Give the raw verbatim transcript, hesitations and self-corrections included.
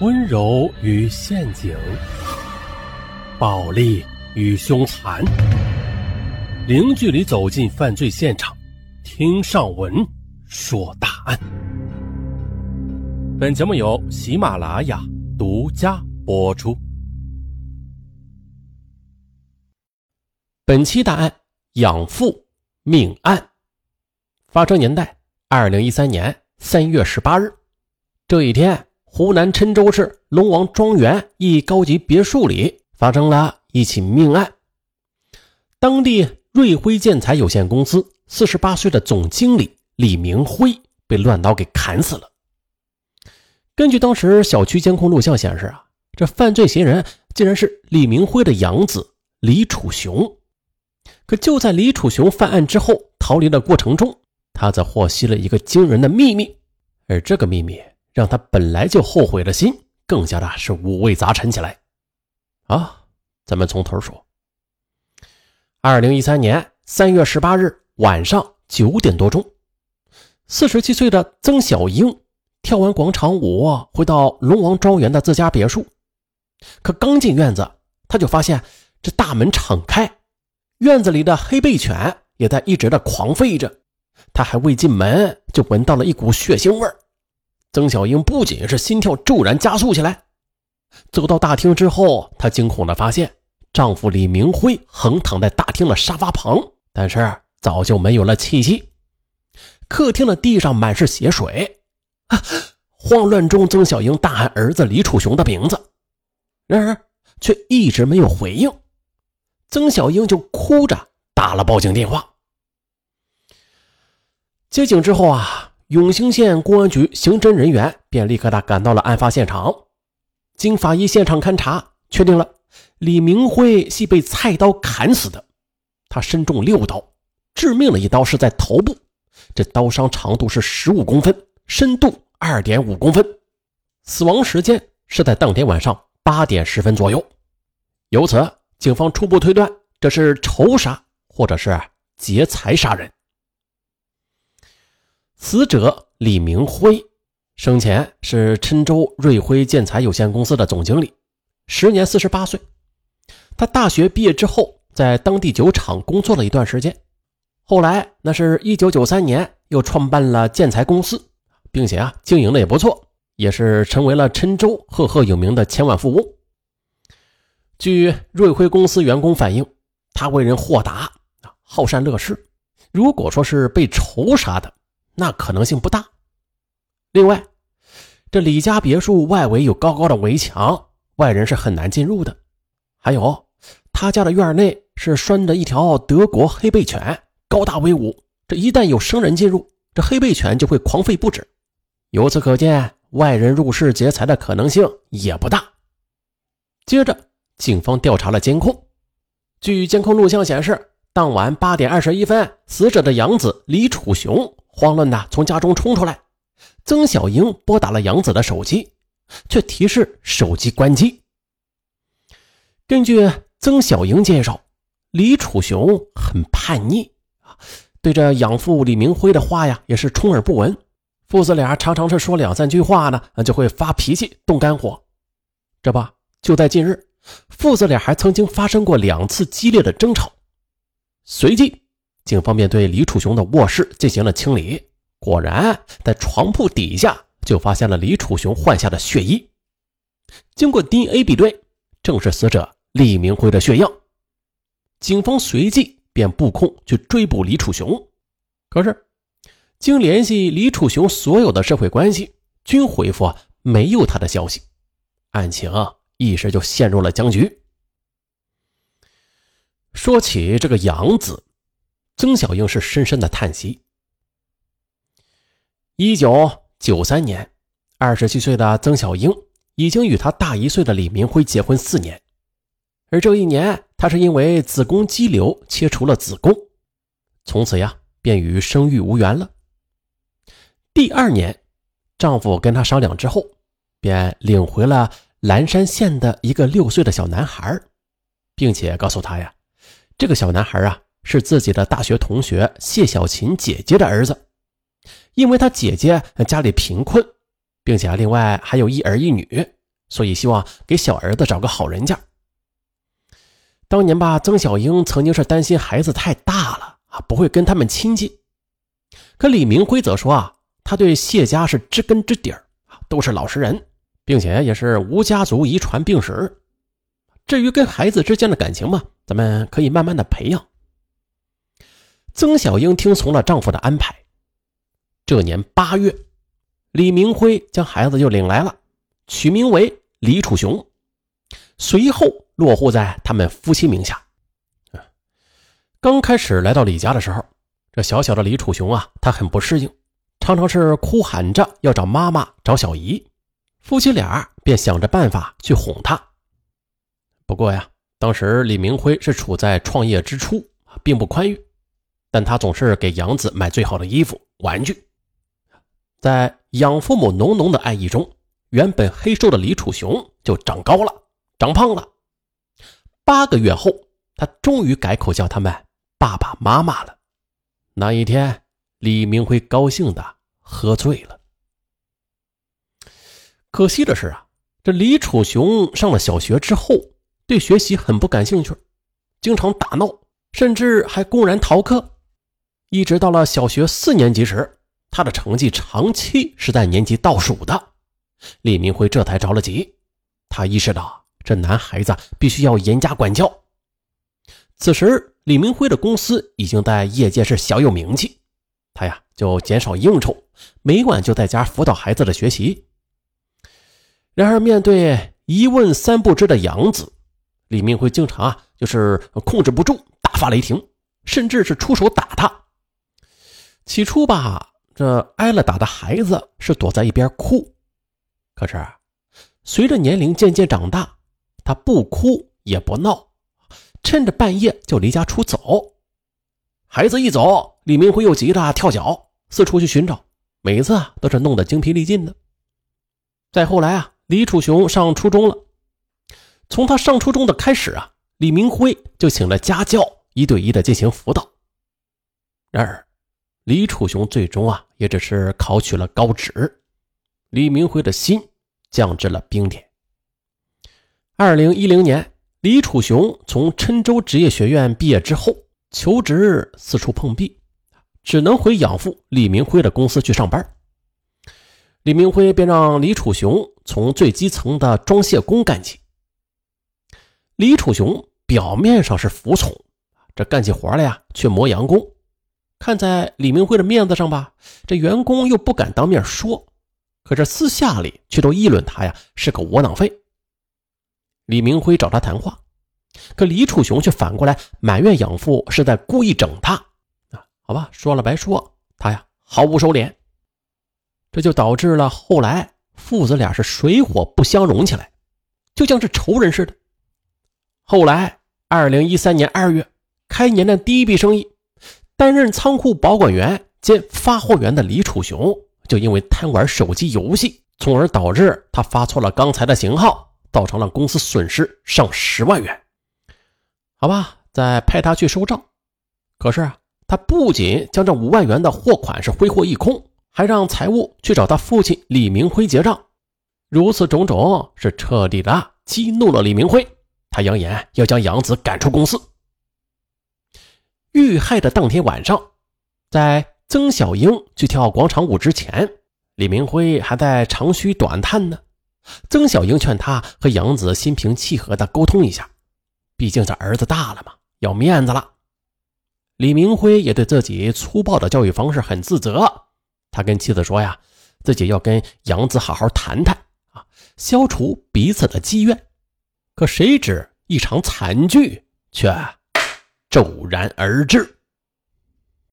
温柔与陷阱，暴力与凶残，零距离走进犯罪现场，听上文说大案。本节目由喜马拉雅独家播出。本期大案，养父命案，发生年代二零一三年三月十八日。这一天，湖南郴州市龙王庄园一高级别墅里发生了一起命案。当地瑞辉建材有限公司四十八岁的总经理李明辉被乱刀给砍死了。根据当时小区监控录像显示啊，这犯罪嫌疑人竟然是李明辉的养子李楚雄。可就在李楚雄犯案之后逃离的过程中，他则获悉了一个惊人的秘密，而这个秘密让他本来就后悔的心更加的是五味杂陈起来。啊，咱们从头说。二零一三年三月十八日晚上九点多钟，四十七岁的曾小英跳完广场舞回到龙王庄园的自家别墅，可刚进院子，他就发现这大门敞开，院子里的黑背犬也在一直的狂吠着，他还未进门就闻到了一股血腥味儿。曾小英不仅是心跳骤然加速起来，走到大厅之后，她惊恐地发现丈夫李明辉横躺在大厅的沙发旁，但是早就没有了气息。客厅的地上满是血水、啊、慌乱中曾小英大喊儿子李楚雄的名字，然而却一直没有回应。曾小英就哭着打了报警电话。接警之后啊，永兴县公安局刑侦人员便立刻的赶到了案发现场。经法医现场勘查，确定了李明辉系被菜刀砍死的，他身中六刀，致命的一刀是在头部，这刀伤长度是十五公分，深度 二点五公分，死亡时间是在当天晚上八点十分左右。由此警方初步推断，这是仇杀或者是劫财杀人。死者李明辉生前是郴州瑞辉建材有限公司的总经理，时年四十八岁。他大学毕业之后在当地酒厂工作了一段时间，后来那是一九九三年又创办了建材公司，并且啊经营的也不错，也是成为了郴州赫赫有名的千万富翁。据瑞辉公司员工反映，他为人豁达，好善乐施，如果说是被仇杀的，那可能性不大。另外，这李家别墅外围有高高的围墙，外人是很难进入的。还有，他家的院内是拴着一条德国黑背犬，高大威武，这一旦有生人进入，这黑背犬就会狂吠不止。由此可见，外人入室劫财的可能性也不大。接着，警方调查了监控。据监控录像显示，当晚八点二十一分，死者的养子李楚雄慌乱的从家中冲出来，曾小英拨打了养子的手机，却提示手机关机。根据曾小英介绍，李楚雄很叛逆，对着养父李明辉的话呀也是充耳不闻，父子俩常常是说两三句话呢就会发脾气动肝火。这吧，就在近日，父子俩还曾经发生过两次激烈的争吵。随即警方便对李楚雄的卧室进行了清理，果然在床铺底下就发现了李楚雄换下的血衣，经过 D N A 比对，正是死者李明辉的血样。警方随即便布控去追捕李楚雄，可是经联系李楚雄所有的社会关系，均回复没有他的消息，案情啊一时就陷入了僵局。说起这个养子，曾小英是深深的叹息。一九九三年，二十七岁的曾小英已经与他大一岁的李明辉结婚四年，而这一年他是因为子宫肌瘤切除了子宫，从此呀便与生育无缘了。第二年，丈夫跟他商量之后，便领回了兰山县的一个六岁的小男孩，并且告诉他呀，这个小男孩啊是自己的大学同学谢小琴姐姐的儿子，因为他姐姐家里贫困，并且另外还有一儿一女，所以希望给小儿子找个好人家。当年吧，曾小英曾经是担心孩子太大了啊，不会跟他们亲近。可李明辉则说啊，他对谢家是知根知底儿，都是老实人，并且也是无家族遗传病史。至于跟孩子之间的感情嘛，咱们可以慢慢的培养。曾小英听从了丈夫的安排。这年八月，李明辉将孩子就领来了，取名为李楚雄，随后落户在他们夫妻名下。刚开始来到李家的时候，这小小的李楚雄啊，他很不适应，常常是哭喊着要找妈妈找小姨，夫妻俩便想着办法去哄他。不过呀，当时李明辉是处在创业之初，并不宽裕，但他总是给养子买最好的衣服玩具。在养父母浓浓的爱意中，原本黑瘦的李楚雄就长高了，长胖了。八个月后，他终于改口叫他们爸爸妈妈了。那一天，李明辉高兴的喝醉了。可惜的是啊，这李楚雄上了小学之后，对学习很不感兴趣，经常打闹，甚至还公然逃课。一直到了小学四年级时，他的成绩长期是在年级倒数的。李明辉这才着了急，他意识到这男孩子必须要严加管教。此时李明辉的公司已经在业界是小有名气，他呀就减少应酬，每晚就在家辅导孩子的学习。然而面对一问三不知的养子，李明辉经常啊就是控制不住，大发雷霆，甚至是出手打他。起初吧，这挨了打的孩子是躲在一边哭，可是随着年龄渐渐长大，他不哭也不闹，趁着半夜就离家出走。孩子一走，李明辉又急着跳脚，四处去寻找，每一次啊都是弄得精疲力尽的。再后来啊，李楚雄上初中了。从他上初中的开始啊，李明辉就请了家教，一对一的进行辅导。然而李楚雄最终啊也只是考取了高职，李明辉的心降至了冰点。二零一零年，李楚雄从郴州职业学院毕业之后，求职四处碰壁，只能回养父李明辉的公司去上班。李明辉便让李楚雄从最基层的装卸工干起。李楚雄表面上是服从，这干起活来呀却磨洋工。看在李明辉的面子上吧，这员工又不敢当面说，可是私下里却都议论他呀是个窝囊废。李明辉找他谈话，可李楚雄却反过来埋怨养父是在故意整他。啊，好吧，说了白说，他呀毫无收敛。这就导致了后来父子俩是水火不相容起来，就像是仇人似的。后来二零一三年二月，开年的第一笔生意，担任仓库保管员兼发货员的李楚雄就因为贪玩手机游戏，从而导致他发错了钢材的型号，造成了公司损失上十万元。好吧，再派他去收账，可是啊，他不仅将这五万元的货款是挥霍一空，还让财务去找他父亲李明辉结账。如此种种是彻底的激怒了李明辉，他扬言要将养子赶出公司。遇害的当天晚上，在曾小英去跳广场舞之前，李明辉还在长吁短叹呢。曾小英劝他和养子心平气和地沟通一下，毕竟这儿子大了嘛，要面子了。李明辉也对自己粗暴的教育方式很自责，他跟妻子说呀，自己要跟养子好好谈谈啊，消除彼此的积怨。可谁知一场惨剧却骤然而至。